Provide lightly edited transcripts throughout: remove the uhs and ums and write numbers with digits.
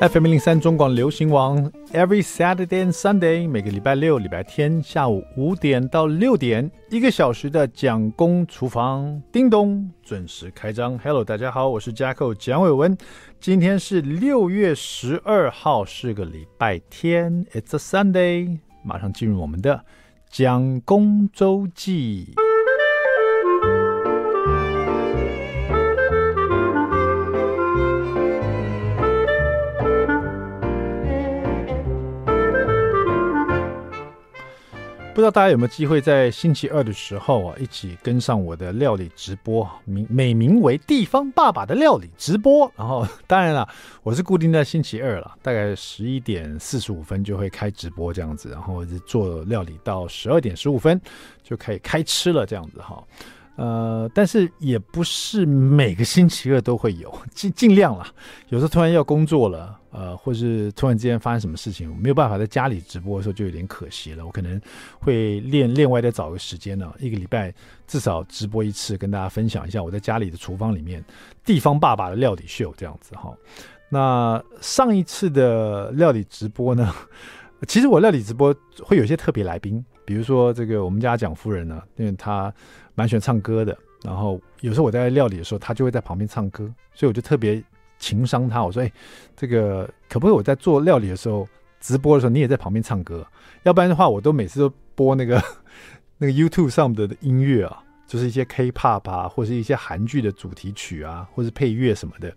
FM103 中广流行网 Every Saturday and Sunday 每个礼拜六礼拜天下午5点到6点1个小时的蒋公厨房叮咚准时开张。 Hello 大家好，我是Jacko蒋伟文，今天是6月12号，是个礼拜天， It's a Sunday， 马上进入我们的蒋公周记。不知道大家有没有机会在星期二的时候一起跟上我的料理直播，美名为地方爸爸的料理直播。然后当然了，我是固定在星期二了，大概11点45分就会开直播这样子，然后是做料理到12点15分就可以开吃了这样子哈。但是也不是每个星期二都会有，尽量啦。有时候突然要工作了，或是突然之间发生什么事情，我没有办法在家里直播的时候就有点可惜了。我可能会另外再找个时间呢，一个礼拜至少直播一次，跟大家分享一下我在家里的厨房里面地方爸爸的料理秀这样子哈。那上一次的料理直播呢，其实我料理直播会有些特别来宾，比如说这个我们家蒋夫人呢，因为她蛮喜欢唱歌的，然后有时候我在料理的时候，她就会在旁边唱歌，所以我就特别情商她，我说：“哎，这个可不可以我在做料理的时候，直播的时候你也在旁边唱歌？要不然的话，我都每次都播那个 YouTube 上的音乐啊，就是一些 K-pop 啊，或是一些韩剧的主题曲啊，或是配乐什么的。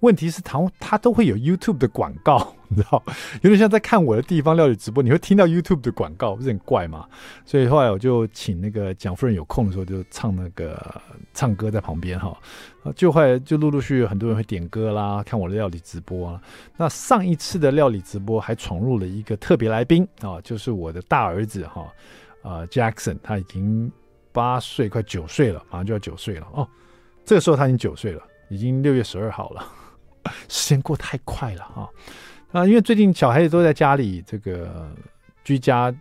问题是它都会有 YouTube 的广告，你知道，有点像在看我的地方料理直播，你会听到 YouTube 的广告，不是很怪吗？所以后来我就请那个蒋夫人有空的时候就唱歌在旁边哈，就后来就陆续很多人会点歌啦，看我的料理直播啦。那上一次的料理直播还闯入了一个特别来宾啊，就是我的大儿子哈，Jackson， 他已经8岁快9岁了，马上就要9岁了哦。这个时候他已经9岁了，已经6月12号了，时间过太快了啊！啊，因为最近小孩子都在家里这个居家，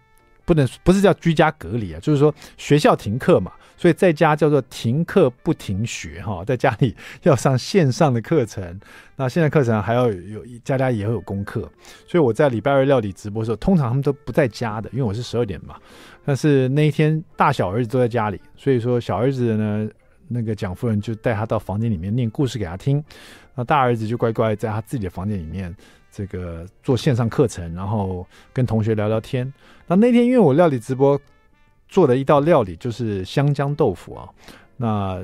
不是叫居家隔离啊，就是说学校停课嘛，所以在家叫做停课不停学哈，在家里要上线上的课程，那现在课程还要有家也会有功课，所以我在礼拜二料理直播的时候，通常他们都不在家的，因为我是12点嘛，但是那一天大小儿子都在家里，所以说小儿子呢，那个蒋夫人就带他到房间里面念故事给他听，那大儿子就乖乖在他自己的房间里面这个做线上课程，然后跟同学聊聊天。那天因为我料理直播做的一道料理就是香姜豆腐啊，那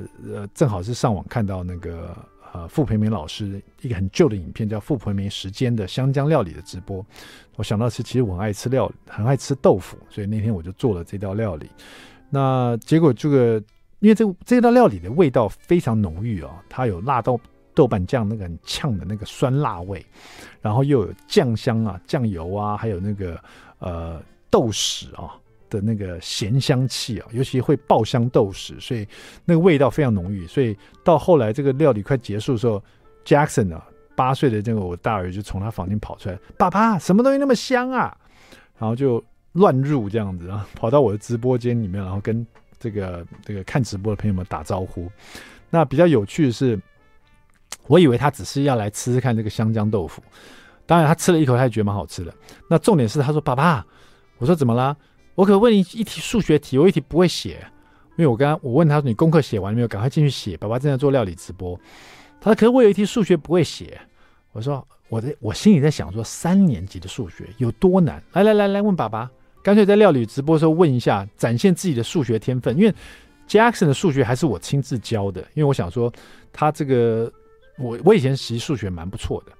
正好是上网看到那个傅培梅老师一个很旧的影片叫《傅培梅时间》的香姜料理的直播，我想到是其实我很爱吃豆腐，所以那天我就做了这道料理。那结果这个因为这道料理的味道非常浓郁啊，它有辣到豆瓣酱那个很呛的那个酸辣味，然后又有酱香啊、酱油啊，还有那个豆豉啊的那个咸香气啊，尤其会爆香豆豉，所以那个味道非常浓郁。所以到后来这个料理快结束的时候 ，Jackson 啊，8岁的这个我大儿就从他房间跑出来，爸爸，什么东西那么香啊？然后就乱入这样子啊，跑到我的直播间里面，然后跟这个看直播的朋友们打招呼。那比较有趣的是，我以为他只是要来吃吃看这个香姜豆腐，当然他吃了一口，他也觉得蛮好吃的。那重点是他说：“爸爸，我说怎么啦？我可问你一题数学题，我一题不会写，因为我问他说你功课写完了没有？赶快进去写，爸爸正在做料理直播。”他说：“可是我有一题数学不会写。”我说：“我心里在想说3年级的数学有多难？来问爸爸，干脆在料理直播的时候问一下，展现自己的数学天分。因为 Jackson 的数学还是我亲自教的，因为我想说他这个。”我以前习数学蛮不错的，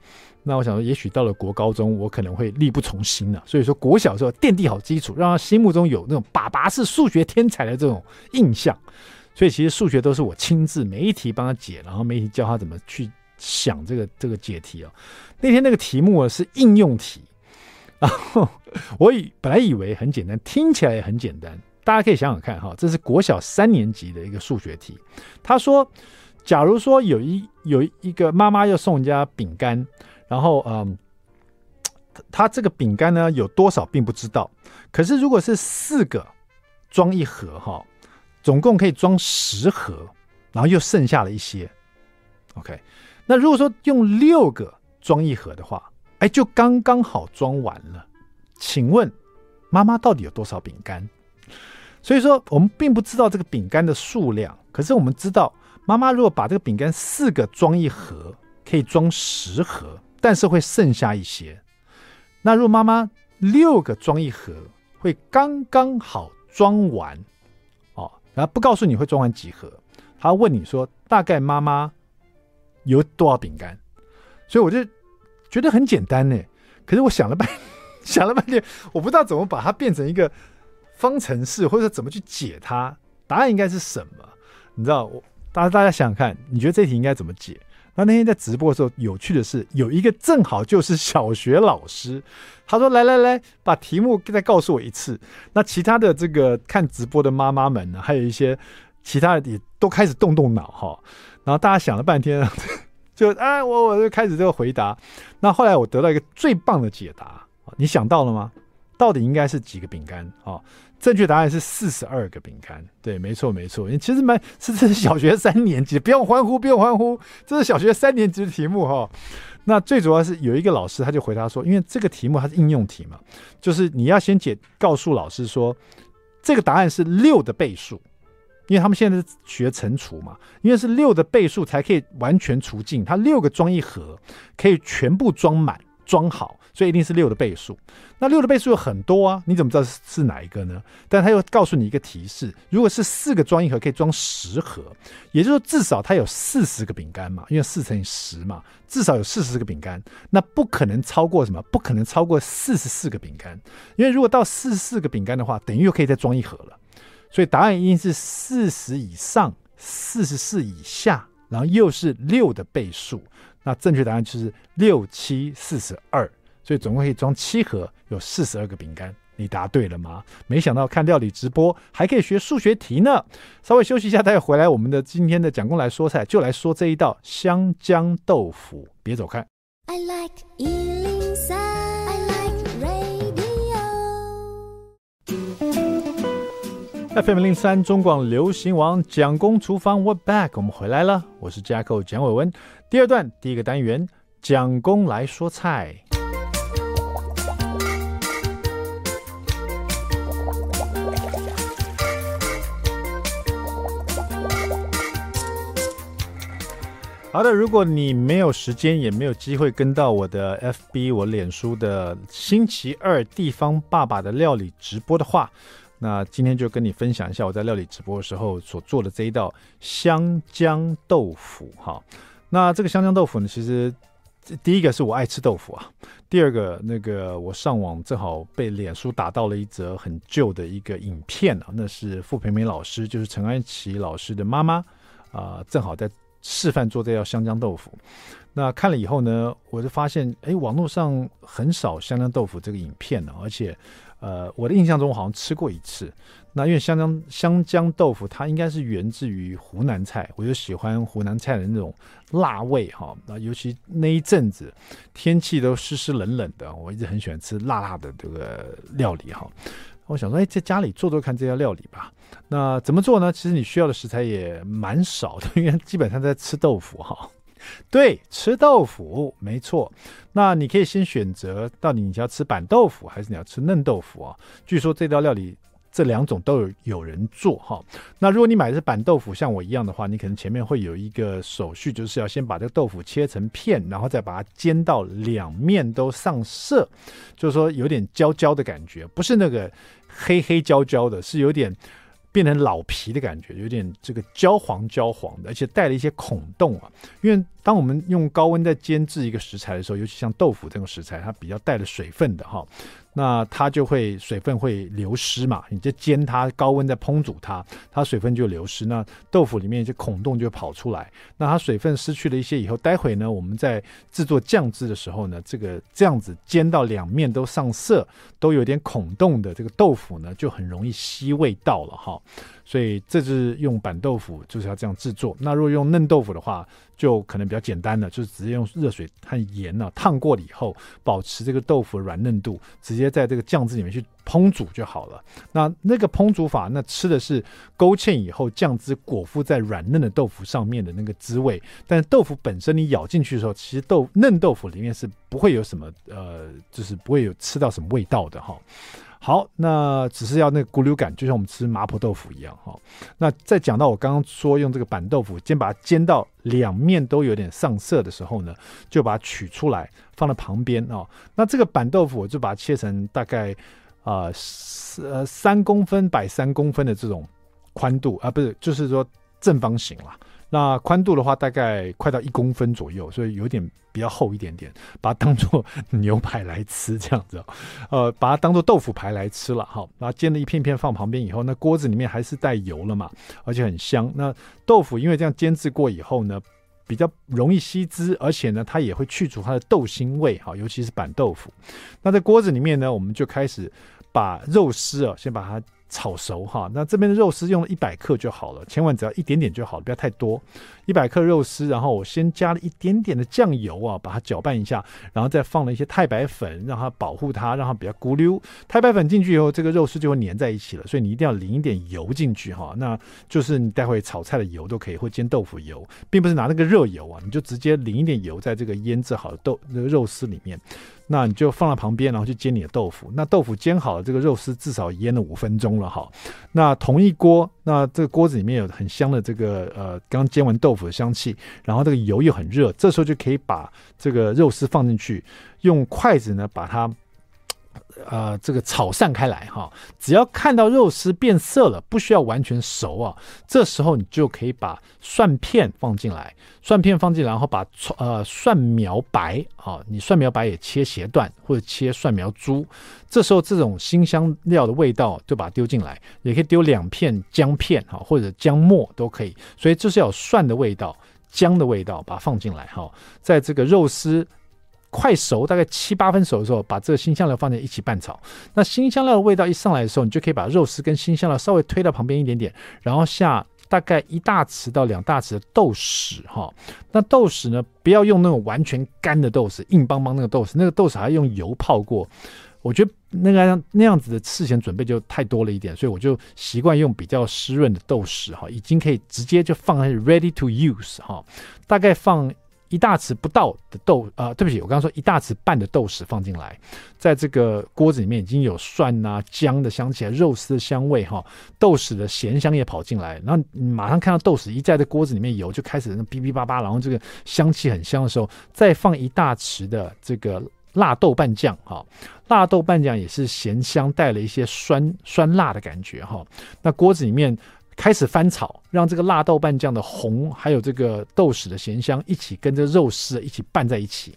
那我想说也许到了国高中我可能会力不从心了，所以说国小的时候奠定好基础，让他心目中有那种爸爸是数学天才的这种印象，所以其实数学都是我亲自每一题帮他解，然后每一题教他怎么去想这个解题啊。那天那个题目是应用题，然后我本来以为很简单，听起来也很简单，大家可以想想看哈，这是国小3年级的一个数学题。他说假如说有一个妈妈要送人家饼干，然后他这个饼干呢有多少并不知道，可是如果是4个装一盒哈，总共可以装10盒，然后又剩下了一些。OK， 那如果说用6个装一盒的话，哎，就刚刚好装完了。请问妈妈到底有多少饼干？所以说我们并不知道这个饼干的数量，可是我们知道妈妈如果把这个饼干4个装一盒，可以装10盒，但是会剩下一些。那如果妈妈6个装一盒，会刚刚好装完哦。然后不告诉你会装完几盒，他问你说大概妈妈有多少饼干。所以我就觉得很简单呢，可是我想了半天，我不知道怎么把它变成一个方程式，或者怎么去解它，答案应该是什么？你知道，大家想想看，你觉得这题应该怎么解？那天在直播的时候，有趣的是，有一个正好就是小学老师，他说：“来，把题目再告诉我一次。”那其他的这个看直播的妈妈们呢，还有一些其他的也都开始动脑哈。然后大家想了半天，就我就开始这个回答。那后来我得到一个最棒的解答，你想到了吗？到底应该是几个饼干？哦，正确答案是42个饼干。对，没错。其实这是小学3年级，不用欢呼，这是小学3年级的题目哈。那最主要是有一个老师他就回答说，因为这个题目它是应用题嘛，就是你要先告诉老师说这个答案是6的倍数，因为他们现在是学乘除嘛，因为是6的倍数才可以完全除尽，它6个装一盒，可以全部装满。装好，所以一定是6的倍数。那6的倍数有很多啊，你怎么知道是哪一个呢？但他又告诉你一个提示，如果是4个装一盒，可以装10盒，也就是说至少它有40个饼干嘛，因为4×10嘛，至少有40个饼干。那不可能超过什么？不可能超过44个饼干，因为如果到44个饼干的话，等于又可以再装一盒了。所以答案一定是40以上、44以下，然后又是6的倍数。那正确答案就是6×7=42，所以总共可以装7盒，有42个饼干。你答对了吗？没想到看料理直播还可以学数学题呢。稍微休息一下，待会回来我们的今天的蒋公来说菜，就来说这一道香姜豆腐。别走开。I like 103, I like radio. FM103 中广流行王蒋公厨房 ，We're back， 我们回来了，我是Jacko蒋伟文。第二段第一个单元，蒋公来说菜。好的，如果你没有时间也没有机会跟到我的 FB 我脸书的星期二地方爸爸的料理直播的话，那今天就跟你分享一下我在料理直播的时候所做的这一道香姜豆腐哈。那这个香姜豆腐呢，其实第一个是我爱吃豆腐啊，第二个那个我上网正好被脸书打到了一则很旧的一个影片啊，那是傅培梅老师，就是陈安琪老师的妈妈啊，正好在示范做这道香姜豆腐。那看了以后呢，我就发现网络上很少香姜豆腐这个影片啊，而且我的印象中我好像吃过一次。那因为香姜豆腐它应该是源自于湖南菜，我就喜欢湖南菜的那种辣味哈。那尤其那一阵子天气都湿冷冷的，我一直很喜欢吃辣辣的这个料理哈。我想说在家里做看这道料理吧。那怎么做呢？其实你需要的食材也蛮少的，因为基本上在吃豆腐哈。对，吃豆腐没错。那你可以先选择到底你要吃板豆腐还是你要吃嫩豆腐啊？据说这道料理这两种都有人做哈。那如果你买的是板豆腐，像我一样的话，你可能前面会有一个手续，就是要先把这个豆腐切成片，然后再把它煎到两面都上色，就是说有点焦焦的感觉，不是那个黑黑焦焦的，是有点变成老皮的感觉，有点这个焦黄的，而且带了一些孔洞啊。因为当我们用高温在煎制一个食材的时候，尤其像豆腐这种食材，它比较带了水分的哈，那它就会水分会流失嘛。你就煎它，高温在烹煮它，它水分就流失，那豆腐里面一些孔洞就跑出来。那它水分失去了一些以后，待会呢我们在制作酱汁的时候呢，这样子煎到两面都上色，都有点孔洞的这个豆腐呢，就很容易吸味道了哈。所以这是用板豆腐就是要这样制作。那如果用嫩豆腐的话就可能比较简单了，就是直接用热水和盐烫过了以后，保持这个豆腐的软嫩度，直接在这个酱汁里面去烹煮就好了。那个烹煮法，那吃的是勾芡以后酱汁裹附在软嫩的豆腐上面的那个滋味，但豆腐本身你咬进去的时候，其实嫩豆腐里面是不会有什么就是不会有吃到什么味道的哈。好，那只是要那个咕溜感，就像我们吃麻婆豆腐一样哈。那再讲到我刚刚说用这个板豆腐，先把它煎到两面都有点上色的时候呢，就把它取出来放在旁边哦。那这个板豆腐我就把它切成大概3公分x3公分的这种宽度啊，不是，就是说正方形啦。那宽度的话大概快到1公分左右，所以有点比较厚一点点，把它当做牛排来吃这样子把它当做豆腐排来吃了哈。然后煎了一片片放旁边以后，那锅子里面还是带油了嘛，而且很香。那豆腐因为这样煎制过以后呢，比较容易吸汁，而且呢它也会去除它的豆腥味哈，尤其是板豆腐。那在锅子里面呢，我们就开始把肉丝先把它炒熟哈。那这边的肉丝用了100克就好了，千万只要一点点就好了，不要太多。100克肉丝，然后我先加了一点点的酱油把它搅拌一下，然后再放了一些太白粉，让它保护它，让它比较咕溜。太白粉进去以后，这个肉丝就会粘在一起了，所以你一定要淋一点油进去哈。那就是你待会炒菜的油都可以，或煎豆腐油，并不是拿那个热油你就直接淋一点油在这个腌制好的肉丝里面。那你就放到旁边，然后去煎你的豆腐。那豆腐煎好了，这个肉丝至少腌了5分钟了哈。那同一锅，那这个锅子里面有很香的这个刚煎完豆腐的香气，然后这个油又很热，这时候就可以把这个肉丝放进去，用筷子把它这个炒散开来哈。只要看到肉丝变色了，不需要完全熟这时候你就可以把蒜片放进来，然后把蒜苗白你蒜苗白也切斜段，或者切蒜苗珠。这时候这种辛香料的味道就把它丢进来，也可以丢2片姜片或者姜末都可以。所以就是要有蒜的味道、姜的味道，把它放进来哈。在这个肉丝快熟，大概7-8分熟的时候，把这个辛香料放在一起拌炒。那辛香料的味道一上来的时候，你就可以把肉丝跟辛香料稍微推到旁边一点点，然后下大概1-2大匙的豆豉哈。那豆豉呢，不要用那种完全干的豆豉，硬邦邦那个豆豉，那个豆豉还用油泡过。我觉得那样子的事前准备就太多了一点，所以我就习惯用比较湿润的豆豉哈，已经可以直接就放在 ready to use 哈，大概放1大匙不到的对不起，我刚刚说1大匙半的豆豉放进来，在这个锅子里面已经有蒜姜的香气，肉丝的香味豆豉的咸香也跑进来，然后你马上看到豆豉一在这锅子里面油就开始哔哔叭叭，然后这个香气很香的时候，再放1大匙的这个辣豆瓣酱辣豆瓣酱也是咸香，带了一些酸辣的感觉那锅子里面开始翻炒，让这个辣豆瓣酱的红还有这个豆豉的咸香一起跟这肉丝一起拌在一起。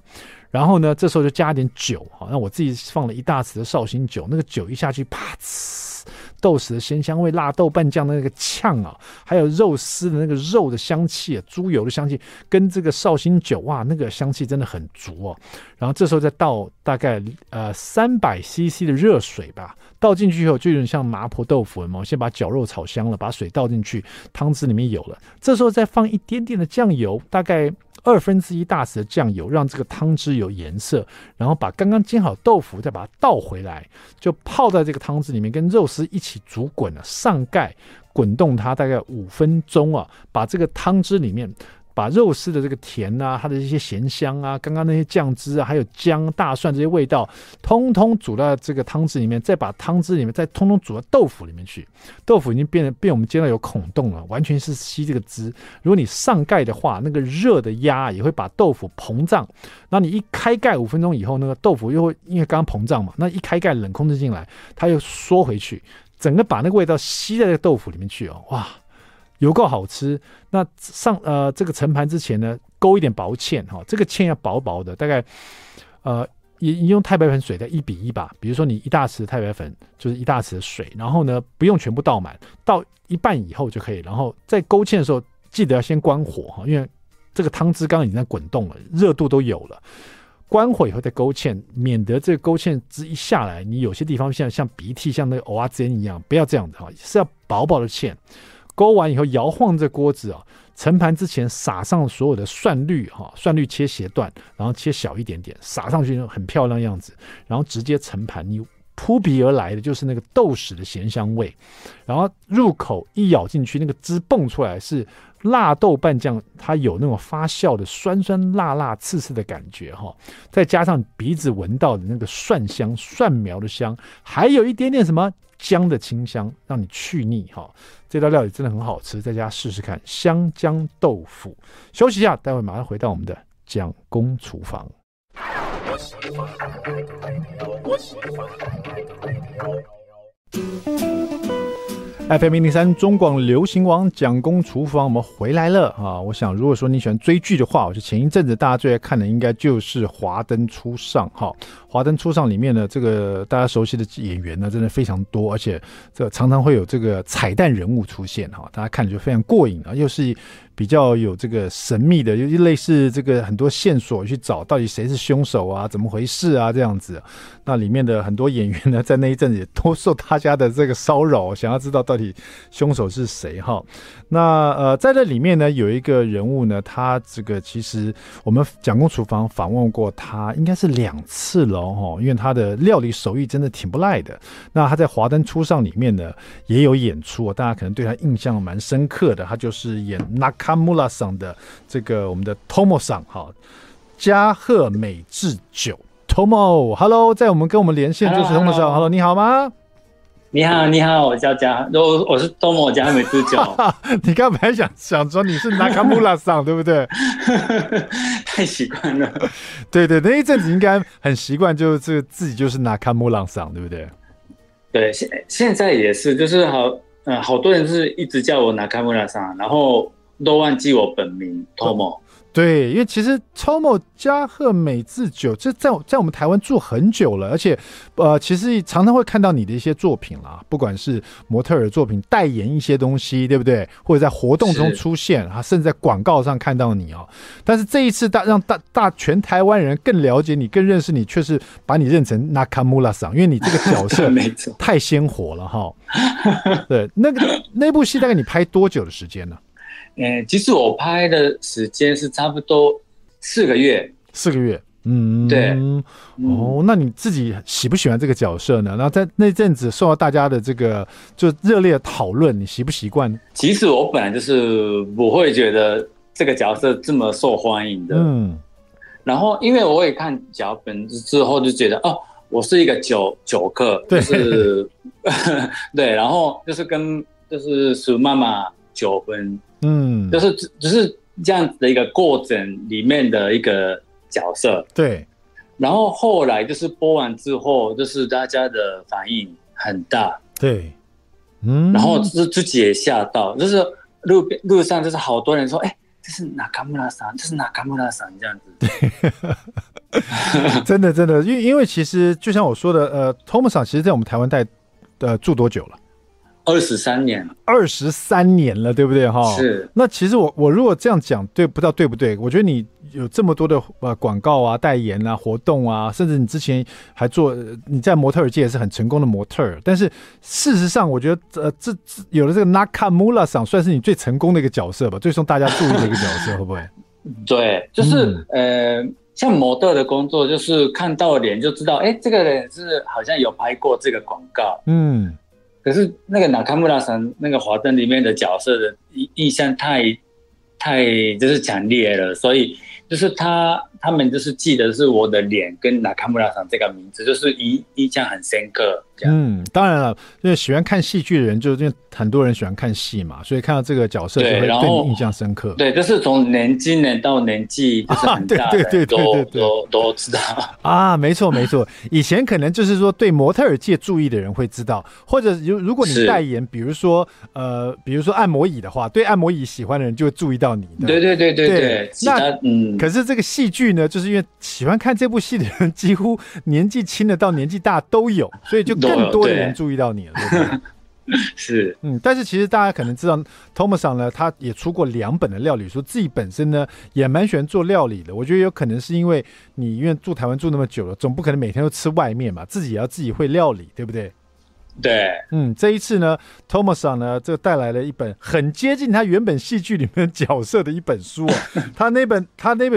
然后呢，这时候就加一点酒那我自己放了1大匙的绍兴酒，那个酒一下去，啪呲，豆豉的咸香味、辣豆瓣酱的那个呛还有肉丝的那个肉的香气、猪油的香气，跟这个绍兴酒那个香气真的很足然后这时候再倒大概300cc 的热水吧，倒进去以后就有点像麻婆豆腐嘛，先把绞肉炒香了，把水倒进去，汤汁里面有了。这时候再放一点点的酱油，大概1/2大匙的酱油，让这个汤汁有颜色，然后把刚刚煎好豆腐再把它倒回来，就泡在这个汤汁里面，跟肉丝一起煮滚上盖滚动它大概5分钟把这个汤汁里面，把肉丝的这个甜它的一些咸香刚刚那些酱汁还有姜、大蒜这些味道，通通煮到这个汤汁里面，再把汤汁里面再通通煮到豆腐里面去。豆腐已经变我们煎到有孔洞了，完全是吸这个汁。如果你上盖的话，那个热的压也会把豆腐膨胀。然后你一开盖5分钟以后，那个豆腐又会因为刚刚膨胀嘛，那一开盖冷空气进来，它又缩回去，整个把那个味道吸在这个豆腐里面去哇！有够好吃。那这个盛盘之前呢，勾一点薄芡这个芡要薄薄的，大概你用太白粉水的1:1吧，比如说你1大匙太白粉就是1大匙的水，然后呢不用全部倒满，倒一半以后就可以。然后在勾芡的时候记得要先关火因为这个汤汁刚刚已经在滚动了，热度都有了。关火以后再勾芡，免得这个勾芡汁一下来，你有些地方像鼻涕像那个蚵仔煎一样，不要这样的，是要薄薄的芡。勾完以后摇晃这锅子啊，盛盘之前撒上所有的蒜绿哈，蒜绿切斜段，然后切小一点点，撒上去很漂亮样子，然后直接盛盘，你扑鼻而来的就是那个豆豉的咸香味，然后入口一咬进去，那个汁蹦出来是辣豆瓣酱，它有那种发酵的酸酸辣辣刺刺的感觉哈，再加上鼻子闻到的那个蒜香、蒜苗的香，还有一点点什么姜的清香，让你去腻哈。这道料理真的很好吃，在家试试看。香姜豆腐，休息一下，待会马上回到我们的蒋公厨房。FM103 中广流行王蒋公厨房，我们回来了啊！我想，如果说你喜欢追剧的话，我就前一阵子大家最爱看的应该就是《华灯初上》哈，《华灯初上》里面呢，这个大家熟悉的演员呢，真的非常多，而且这常常会有这个彩蛋人物出现哈，大家看着就非常过瘾啊，又是比较有这个神秘的，就类似这个很多线索去找到底谁是凶手啊，怎么回事啊这样子。那里面的很多演员呢，在那一阵子也都受大家的这个骚扰，想要知道到底凶手是谁哈。那在这里面呢，有一个人物呢，他这个其实我们蒋公厨房访问过他，应该是2次了哦，因为他的料理手艺真的挺不赖的。那他在《华灯初上》里面呢也有演出，大家可能对他印象蛮深刻的，他就是演 Nakamura-san 的这个我们的 Tomo-san 哈，加贺美智久 Tomo，Hello， 在跟我们连线就是 Tomo-san， Hello， 你好吗？你好，你好，我叫加，我是 Tomo 加美智久。你刚才想说你是 Nakamura-san 对不对？太习惯了。对对，那一阵子应该很习惯，就是自己就是 Nakamura-san 对不对？对，现在也是，就是好多人是一直叫我 Nakamura-san， 然后都忘记我本名 Tomo。对，因为其实 Tomo 加贺美智久这在我们台湾住很久了，而且其实常常会看到你的一些作品啦，不管是模特儿作品代言一些东西，对不对？或者在活动中出现，甚至在广告上看到你哦。但是这一次让全台湾人更了解你、更认识你，却是把你认成 Nakamura-san， 因为你这个角色太鲜活了哈。对，那部戏大概你拍多久的时间呢？其实我拍的时间是差不多4个月。4个月，嗯，对，哦，那你自己喜不喜欢这个角色呢？然后在那阵子受到大家的这个就热烈的讨论，你习不习惯？其实我本来就是不会觉得这个角色这么受欢迎的，嗯。然后因为我也看脚本之后就觉得，哦，我是一个酒客，就是对，然后就是跟苏妈妈求婚。嗯，就是只是这样子的一个过程里面的一个角色，对。然后后来就是播完之后，就是大家的反应很大，对，嗯。然后就是自己也吓到，就是路上就是好多人说，哎，这是 Nakamura-san， 这是 Nakamura-san 这样子。真的真的，因为其实就像我说的，Tomo-san 其实在我们台湾住多久了？23年，23年了，对不对哈？是。那其实我如果这样讲，对不知道对不对？我觉得你有这么多的广告啊、代言啊、活动啊，甚至你之前还你在模特儿界也是很成功的模特儿。但是事实上，我觉得有了这个 Nakamura-san 算是你最成功的一个角色吧，最受大家注意的一个角色，会不会？对，就是像模特的工作，就是看到脸就知道，哎，这个人是好像有拍过这个广告，嗯。可是那个 Nakamura-san 那个华灯里面的角色的印象太就是强烈了，所以就是他们就是记得是我的脸跟 Nakamura-san 这个名字，就是印象很深刻。嗯，当然了，因为喜欢看戏剧的人，就是因为很多人喜欢看戏嘛，所以看到这个角色就会更印象深刻。对，就是从今年到年纪就是很大的人，都知道啊，没错没错。以前可能就是说对模特儿界注意的人会知道，或者如果你代言，比如说按摩椅的话，对按摩椅喜欢的人就会注意到你。对对对对对。那可是这个戏剧呢，就是因为喜欢看这部戏的人，几乎年纪轻的到年纪大都有，所以就更多的人注意到你了。对对是，嗯，但是其实大家可能知道 Tomo-san 呢，他也出过2本的料理书，自己本身呢也蛮喜欢做料理的。我觉得有可能是因为你因为住台湾住那么久了，总不可能每天都吃外面嘛，自己也要自己会料理，对不对？对，嗯，这一次呢 Tomo-san 呢这带来了一本很接近他原本戏剧里面角色的一本书啊。他那本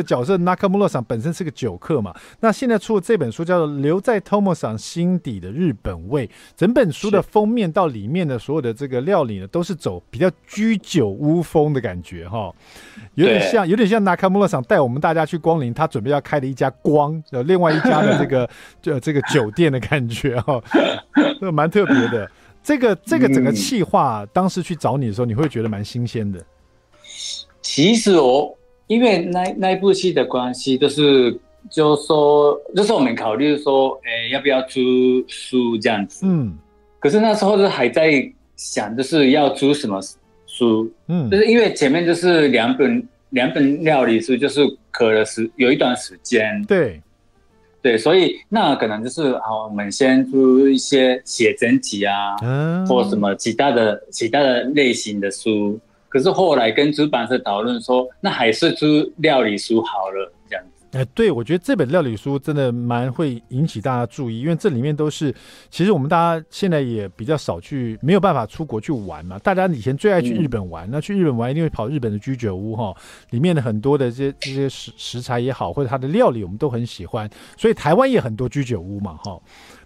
角色 Nakamura-san 本身是个酒客嘛，那现在出了这本书叫做留在 Tomo-san 心底的日本味，整本书的封面到里面的所有的这个料理呢都是走比较居酒屋风的感觉哈，有点像 Nakamura-san 带我们大家去光临他准备要开的一家光另外一家的这个酒店的感觉哈，蛮特别的。这个整个企划，当时去找你的时候，你会觉得蛮新鲜的。其实因为那一部戏的关系，就是我们考虑说，要不要出书这样子。嗯。可是那时候还在想，就是要出什么书。嗯。就是因为前面就是两本料理书，就是隔了有一段时间。对。对，所以那可能就是好，我们先出一些写真集啊，或什么其他的类型的书。可是后来跟出版社讨论说，那还是出料理书好了，这样子。对，我觉得这本料理书真的蛮会引起大家注意，因为这里面都是其实我们大家现在也比较少去，没有办法出国去玩嘛。大家以前最爱去日本玩，那去日本玩一定会跑日本的居酒屋哈，里面的很多的这些食材也好，或者它的料理我们都很喜欢，所以台湾也很多居酒屋嘛哈。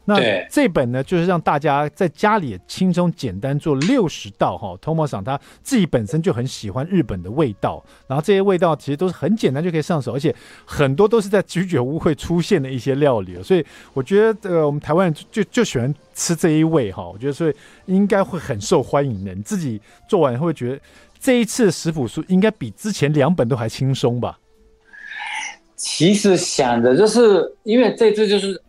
那这本呢，就是让大家在家里也轻松简单做60道哈。Tomo-san 他自己本身就很喜欢日本的味道，然后这些味道其实都是很简单就可以上手，而且很多都是在居酒屋会出现的一些料理，所以我觉得我们台湾人就喜欢吃这一味哈。我觉得所以应该会很受欢迎的。你自己做完会觉得这一次食谱书应该比之前2本都还轻松吧？其实想的就是因为这次就是。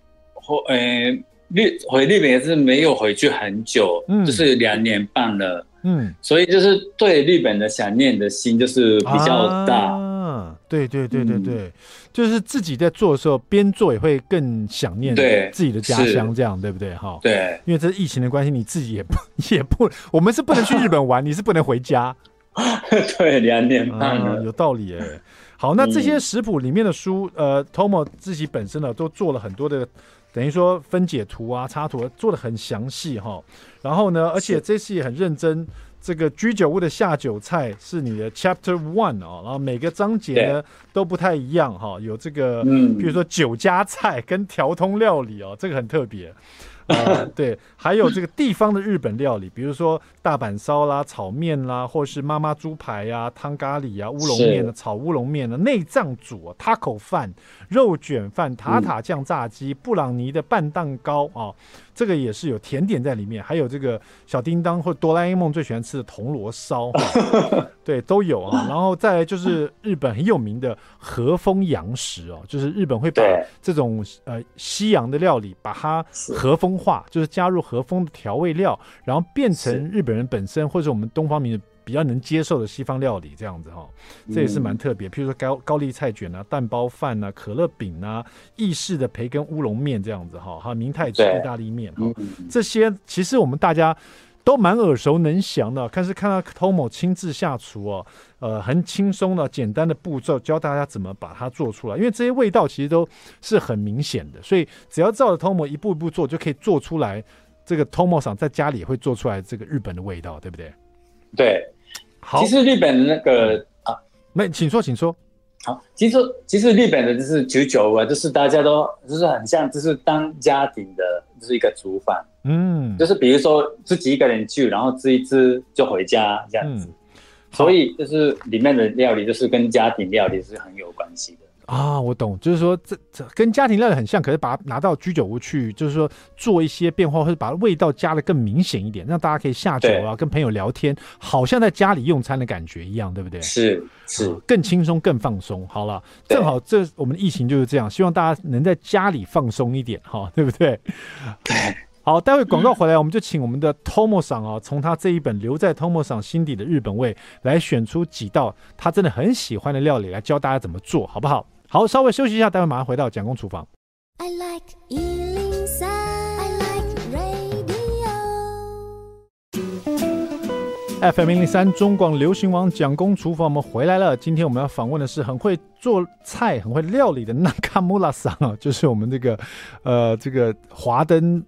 回日本也是没有回去很久，就是2年半了，所以就是对日本的想念的心就是比较大。对，就是自己在做的时候，边做也会更想念自己的家乡，这样对不对？对，因为这疫情的关系，你自己也不，我们是不能去日本玩，你是不能回家。对，2年半了，有道理。好，那这些食谱里面的书，Tomo 自己本身呢都做了很多的，等于说分解图啊、插图做得很详细哈。然后呢，而且这次也很认真。这个居酒屋的下酒菜是你的 Chapter 1 哦，然后每个章节呢都不太一样哈，有这个比如说酒家菜跟调通料理哦，这个很特别。对，还有这个地方的日本料理，比如说大阪烧啦、炒面啦，或是妈妈猪排啊、汤咖喱啊、乌龙面啊、炒乌龙面啊、内脏煮、塔口饭、肉卷饭、塔塔酱炸鸡、布朗尼的拌蛋糕啊，这个也是有甜点在里面，还有这个小叮当或哆啦 A 梦最喜欢吃的铜锣烧，对，都有啊。然后再来就是日本很有名的和风洋食哦，就是日本会把这种西洋的料理把它和风化，就是加入和风的调味料，然后变成日本人本身或者我们东方民族比较能接受的西方料理这样子哈，这也是蛮特别。譬如说高丽菜卷啊、蛋包饭啊、可乐饼啊、意式的培根乌龙面这样子哈，还有明太子意大利面哈，这些其实我们大家都蛮耳熟能详的。但是看到 Tomo 亲自下厨哦，很轻松的、简单的步骤教大家怎么把它做出来，因为这些味道其实都是很明显的，所以只要照着 Tomo 一步一步做，就可以做出来。这个 Tomo-san 在家里也会做出来这个日本的味道，对不对？对。好，其实日本那个没，请说。好，其实日本的就是居酒屋啊，就是大家都就是很像，就是当家庭的，就是一个厨房，就是比如说自己一个人去，然后吃一吃就回家这样子，所以就是里面的料理就是跟家庭料理是很有关系的。啊，我懂，就是说这跟家庭料理很像，可是把它拿到居酒屋去，就是说做一些变化，或者把味道加得更明显一点，让大家可以下酒啊，跟朋友聊天，好像在家里用餐的感觉一样，对不对？是，更轻松，更放松。好了，正好这我们的疫情就是这样，希望大家能在家里放松一点哈，对不对？对。好，待会广告回来，我们就请我们的 Tomo-san 啊，从他这一本留在 Tomo-san 心底的日本味来选出几道他真的很喜欢的料理来教大家怎么做，好不好？好，稍微休息一下，待会马上回到蒋公厨房。I like 103, I like radio. FM103 中广流行网蒋公厨房，我们回来了。今天我们要访问的是很会做菜、很会料理的 Nakamura-san 啊，就是我们这个华灯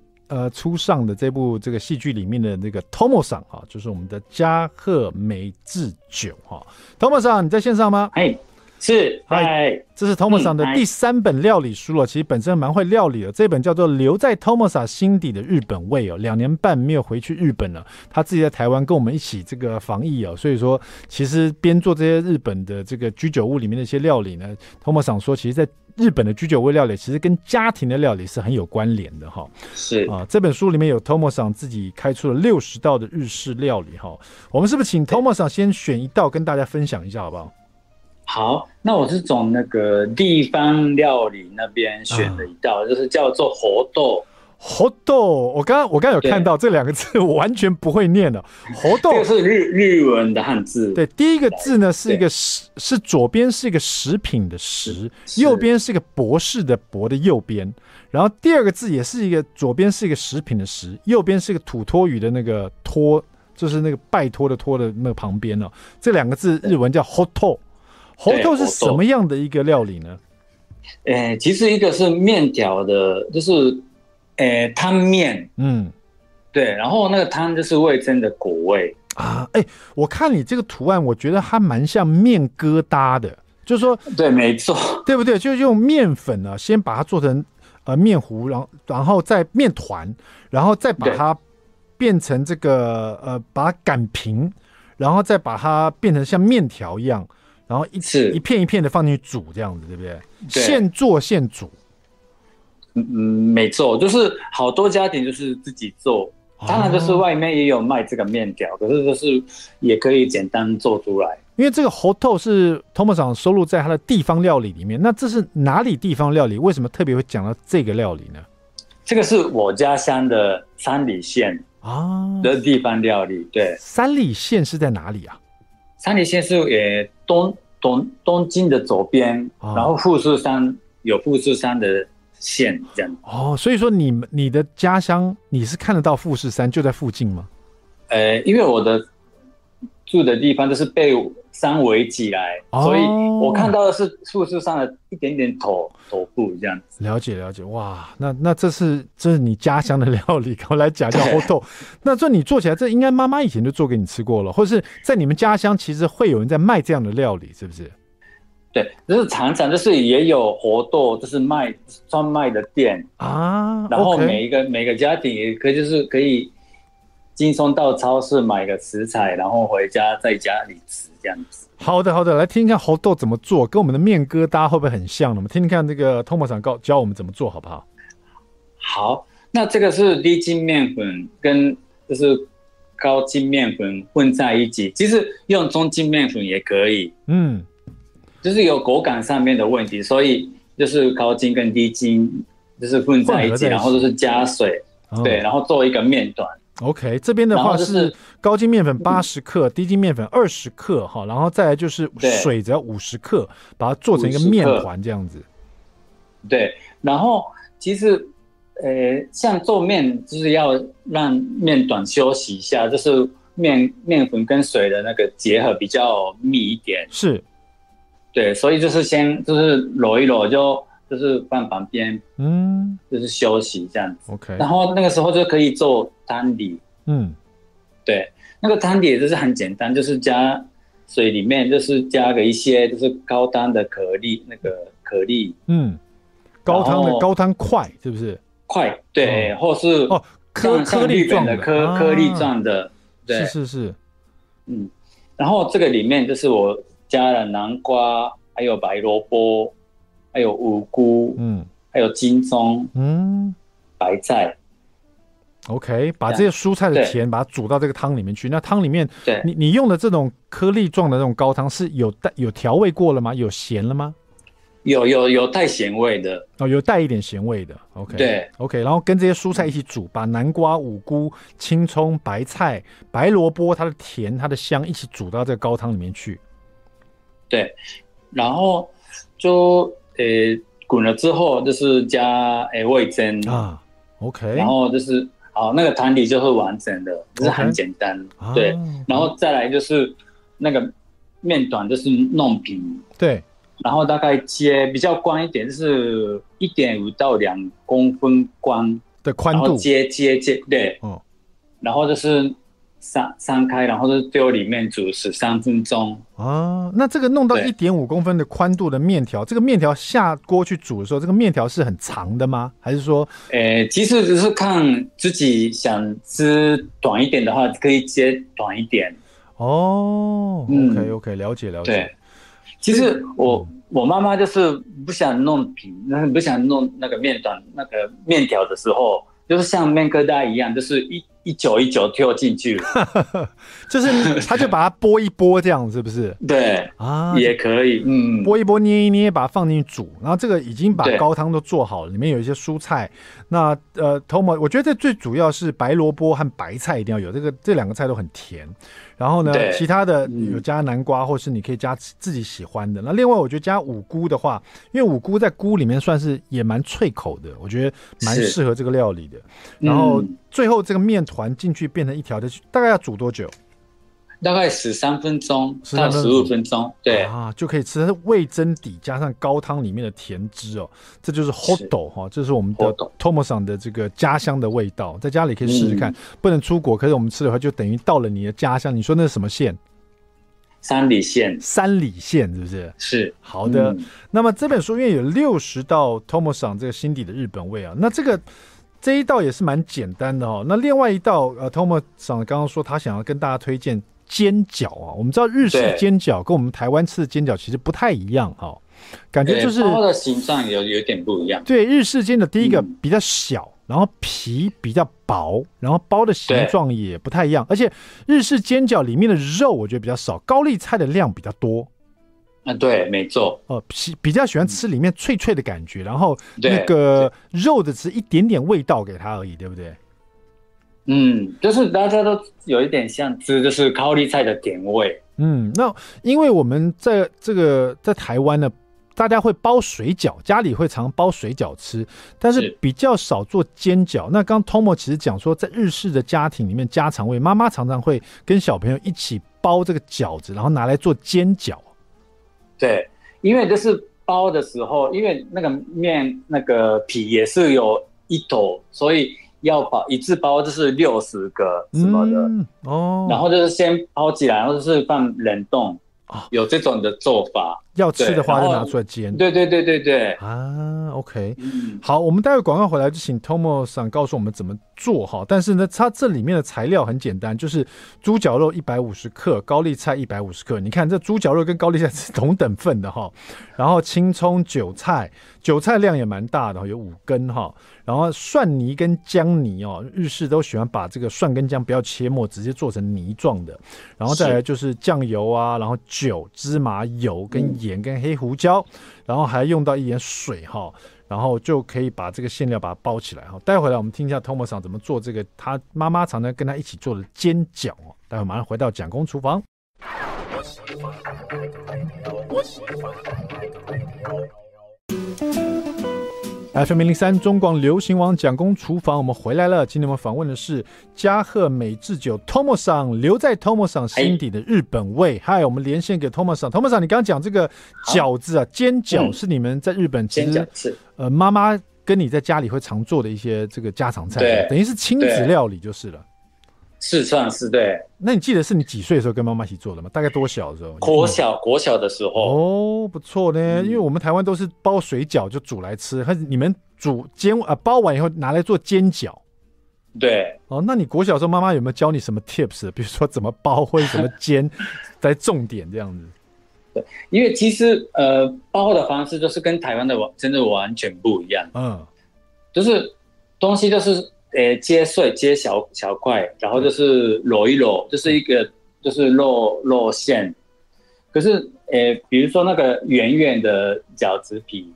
初上的这部这个戏剧里面的那个 Tomo-san 啊，就是我们的加贺美智久哈。Tomo-san， 你在线上吗？哎，是，哎，这是 Tomo-san 的第3本料理书了。其实本身蛮会料理的，这本叫做《留在 Tomo-san 心底的日本味》哦。2年半没有回去日本了，他自己在台湾跟我们一起这个防疫哦。所以说，其实边做这些日本的这个居酒屋里面的一些料理呢 ，Tomo-san 说，其实在日本的居酒屋料理其实跟家庭的料理是很有关联的哈。是啊，这本书里面有 Tomo-san 自己开出了60道的日式料理哈。我们是不是请 Tomo-san 先选一道跟大家分享一下好不好？好，那我是从那个地方料理那边选了一道，就是叫做 Hoto。Hoto， 我刚有看到这2个字，我完全不会念了。Hoto 这个是日文的汉字。对，第一个字呢是一个是左边是一个食品的食，右边是一个博士的博的右边。然后第2个字也是一个左边是一个食品的食，右边是一个土托语的那个托，就是那个拜托的托的那个旁边哦。这2个字日文叫 Hoto。Hoto 是什么样的一个料理呢？其实一个是面条的，就是汤面，嗯，对，然后那个汤就是味噌的果味啊。我看你这个图案，我觉得它蛮像面疙瘩的，就是说，对，没错，对不对？就用面粉呢，先把它做成面糊，然后再面团，然后再把它变成这个把它擀平，然后再把它变成像面条一样。然后一片一片的放进去煮，这样子对不对？现做现煮。没错，就是好多家庭就是自己做，当然就是外面也有卖这个面条，可是就是也可以简单做出来。因为这个 Hoto 是 Tomo-san 收录在他的地方料理里面，那这是哪里地方料理？为什么特别会讲到这个料理呢？这个是我家乡的三里县的地方料理。对，三里县是在哪里啊？三里县是东京的左边，然后富士山的县这样。所以说你的家乡你是看得到富士山就在附近吗？因为我的住的地方就是被山围起来，所以我看到的是富士山的一点点头部这样子。了解了解，哇，那这是你家乡的料理，我来讲叫 Hoto。那这你做起来，这应该妈妈以前就做给你吃过了，或是在你们家乡其实会有人在卖这样的料理，是不是？对，就是常常就是也有活动，就是卖专卖的店啊，然后每个家庭也可以就是可以。轻松到超市买个食材，然后回家在家里吃这样子。好的，来听一看 Hoto 怎么做，跟我们的面疙瘩会不会很像呢？我们听听看这个 Tomo-san 教我们怎么做好不好？好，那这个是低筋面粉跟就是高筋面粉混在一起，其实用中筋面粉也可以。嗯，就是有口感上面的问题，所以就是高筋跟低筋就是混在一起，然后就是加水，对，然后做一个面团。OK， 这边的话是高筋面粉80克，低筋面粉20克，然后再来就是水只要50克，把它做成一个面团这样子。对，然后其实像做面就是要让面团休息一下，就是面粉跟水的那个结合比较密一点。是，对，所以就是先就是揉一揉就是放旁边，嗯，就是休息这样子。OK， 然后那个时候就可以做汤底，嗯，对，那个汤底就是很简单，就是加水里面就是加个一些就是高汤的可丽，嗯，高汤块是不是？块，对，或是颗粒状的，对，是，嗯，然后这个里面就是我加了南瓜，还有白萝卜。还有五菇，嗯，还有金葱，嗯，白菜。OK， 把这些蔬菜的甜把它煮到这个汤里面去。那汤里面，对，你用的这种颗粒状的那种高汤是有调味过了吗？有咸了吗？有带咸味的，有带一点咸味的。OK， 对 ，OK， 然后跟这些蔬菜一起煮，把南瓜、五菇、青葱、白菜、白萝卜它的甜、它的香一起煮到这个高汤里面去。对，然后就。滚了之后就是加味噌啊 ，OK， 然后就是好，那个团体就会完整的，就是很简单。Okay. 对，然后再来就是那个面团就是弄平，对，然后大概切比较宽一点，就是1.5到2公分宽的宽度，然后切，对，哦，然后就是散开，然后就丢里面煮13分钟。啊，那这个弄到1.5公分的宽度的面条，这个面条下锅去煮的时候，这个面条是很长的吗？还是说，其实只是看自己想吃短一点的话，可以切短一点。哦 ，OK， 了解了解。对，其实我妈妈就是不想弄平，不想弄那个面团那个面条的时候，就是像面疙瘩一样，就是一球一球跳进去了，就是他就把它剥一剥这样，是不是？对啊，也可以，嗯，剥一剥，捏一捏，把它放进去煮。然后这个已经把高汤都做好了，里面有一些蔬菜。那Tomo， 我觉得这最主要是白萝卜和白菜一定要有，这两个菜都很甜。然后呢，其他的有加南瓜，或是你可以加自己喜欢的。那另外，我觉得加五菇的话，因为五菇在菇里面算是也蛮脆口的，我觉得蛮适合这个料理的。然后最后这个面团进去变成一条的，大概要煮多久？大概13分钟到15分钟，对啊，就可以吃。它是味增底加上高汤里面的甜汁哦，这就是 Hoto 哈，这是我们的 Tomo-san 的这个家乡的味道，在家里可以试试看。不能出国，可是我们吃的话就等于到了你的家乡。你说那是什么县？三里县是不是？是，好的。那么这本书因为有60道 Tomo-san 这个心底的日本味啊，那这一道也是蛮简单的哦。那另外一道Tomo-san 刚刚说他想要跟大家推荐煎饺啊，我们知道日式煎饺跟我们台湾吃的煎饺其实不太一样哦，感觉就是包的形状有点不一样。对，日式煎的第一个比较小，然后皮比较薄，然后包的形状也不太一样，而且日式煎饺里面的肉我觉得比较少，高丽菜的量比较多。对，没错。比较喜欢吃里面脆脆的感觉，然后那个肉的只一点点味道给它而已，对不对？嗯，就是大家都有一点像吃就是高丽菜的甜味。嗯，那因为我们在这个在台湾呢，大家会包水饺，家里会常包水饺吃，但是比较少做煎饺。那刚 Tomo 其实讲说，在日式的家庭里面，家常味，妈妈常常会跟小朋友一起包这个饺子，然后拿来做煎饺。对，因为就是包的时候，因为那个面那个皮也是有一头，所以要包一次包就是60个什么的，哦，然后就是先包起来，然后就是放冷冻，哦，有这种的做法。要吃的话就拿出来煎。对啊 ，OK，好，我们待会广告回来就请 Tomo-san 告诉我们怎么做哈。但是呢，它这里面的材料很简单，就是猪脚肉150克，高丽菜150克。你看这猪脚肉跟高丽菜是同等份的哈。然后青葱、韭菜量也蛮大的，有5根哈。然后蒜泥跟姜泥哦，日式都喜欢把这个蒜跟姜不要切末，直接做成泥状的。然后再来就是酱油啊，然后酒、芝麻油跟盐跟黑胡椒，然后还用到一点水哈，然后就可以把这个馅料把它包起来哈。待会来我们听一下 Tomo-san 怎么做这个他妈妈常常跟他一起做的煎饺哦。待会马上回到蒋公厨房。FM103 中广流行网蒋公厨房，我们回来了。今天我们访问的是嘉贺美智久 Tomo-san， 留在 Tomo-san 心底的日本味。嗨，我们连线给 Tomo-san。Tomo-san， 你刚刚讲这个饺子啊，煎饺是你们在日本其实妈妈跟你在家里会常做的一些这个家常菜，对，等于是亲子料理就是了。是算是对。那你记得是你几岁的时候跟妈妈一起做的吗？大概多小的时候？国小的时候。哦，不错呢，因为我们台湾都是包水饺就煮来吃，可是你们包完以后拿来做煎饺。对。哦，那你国小的时候妈妈有没有教你什么 tips？ 比如说怎么包或者怎么煎，来重点这样子。对，因为其实包的方式就是跟台湾的真的完全不一样。嗯，就是东西就是。切碎切小块，然后就是揉一揉，就是一个就是肉馅。可是比如说那个圆圆的饺子皮，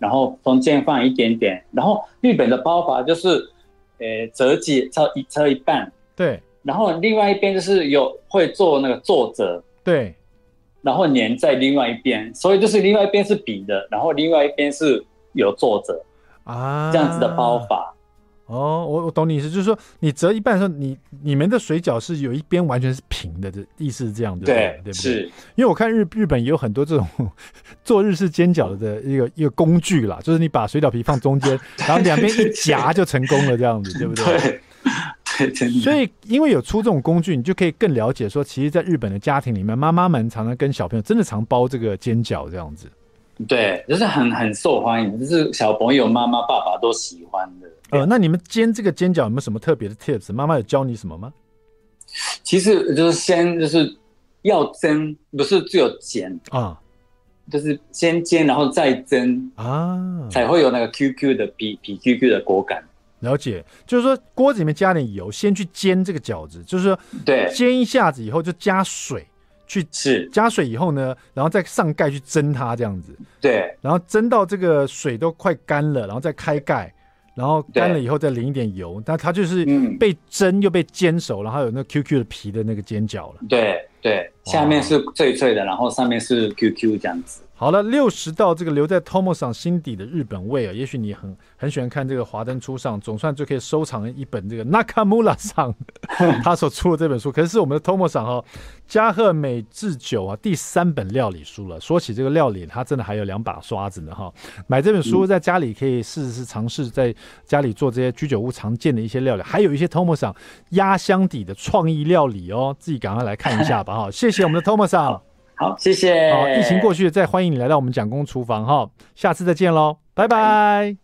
然后中间放一点点。然后日本的包法就是折起切一半，对。然后另外一边就是会做那个皱褶，对。然后粘在另外一边，所以就是另外一边是平的，然后另外一边是有皱褶啊，这样子的包法。哦，我懂你意思，就是说你折一半的时候，你们的水饺是有一边完全是平的，意思是这样的，对不对？是，因为我看日本也有很多这种做日式煎饺的一个工具啦，就是你把水饺皮放中间，然后两边一夹就成功了，这样子，对不对？对。所以因为有出这种工具，你就可以更了解说，其实在日本的家庭里面，妈妈们常常跟小朋友真的常包这个煎饺这样子。对，就是很受欢迎，就是小朋友妈妈爸爸都喜欢的。那你们煎这个煎饺有没有什么特别的 tips？ 妈妈有教你什么吗？其实就是先就是要蒸，不是只有煎啊，就是先煎然后再蒸啊，才会有那个 QQ 的皮 QQ 的口感。了解，就是说锅子里面加点油，先去煎这个饺子，就是说对，煎一下子以后就加水去，是加水以后呢，然后再上盖去蒸它这样子，对，然后蒸到这个水都快干了，然后再开盖，然后干了以后再淋一点油，那它就是被蒸又被煎熟，然后有那 QQ 的皮的那个煎饺了，对对，下面是脆脆的，然后上面是 QQ 这样子。好了，60道这个留在 Tomo-san 心底的日本味啊，也许你很喜欢看这个《华灯初上》，总算就可以收藏一本这个 Nakamura-san 他所出的这本书，可是我们的 Tomo-san 哈加贺美智久啊第3本料理书了。说起这个料理，他真的还有2把刷子呢哈。买这本书在家里可以试尝试在家里做这些居酒屋常见的一些料理，还有一些 Tomo-san 压箱底的创意料理哦，自己赶快来看一下吧哈。谢谢我们的 Tomo-san。好，谢谢。好，疫情过去，再欢迎你来到我们蒋公厨房哈，下次再见喽，拜拜。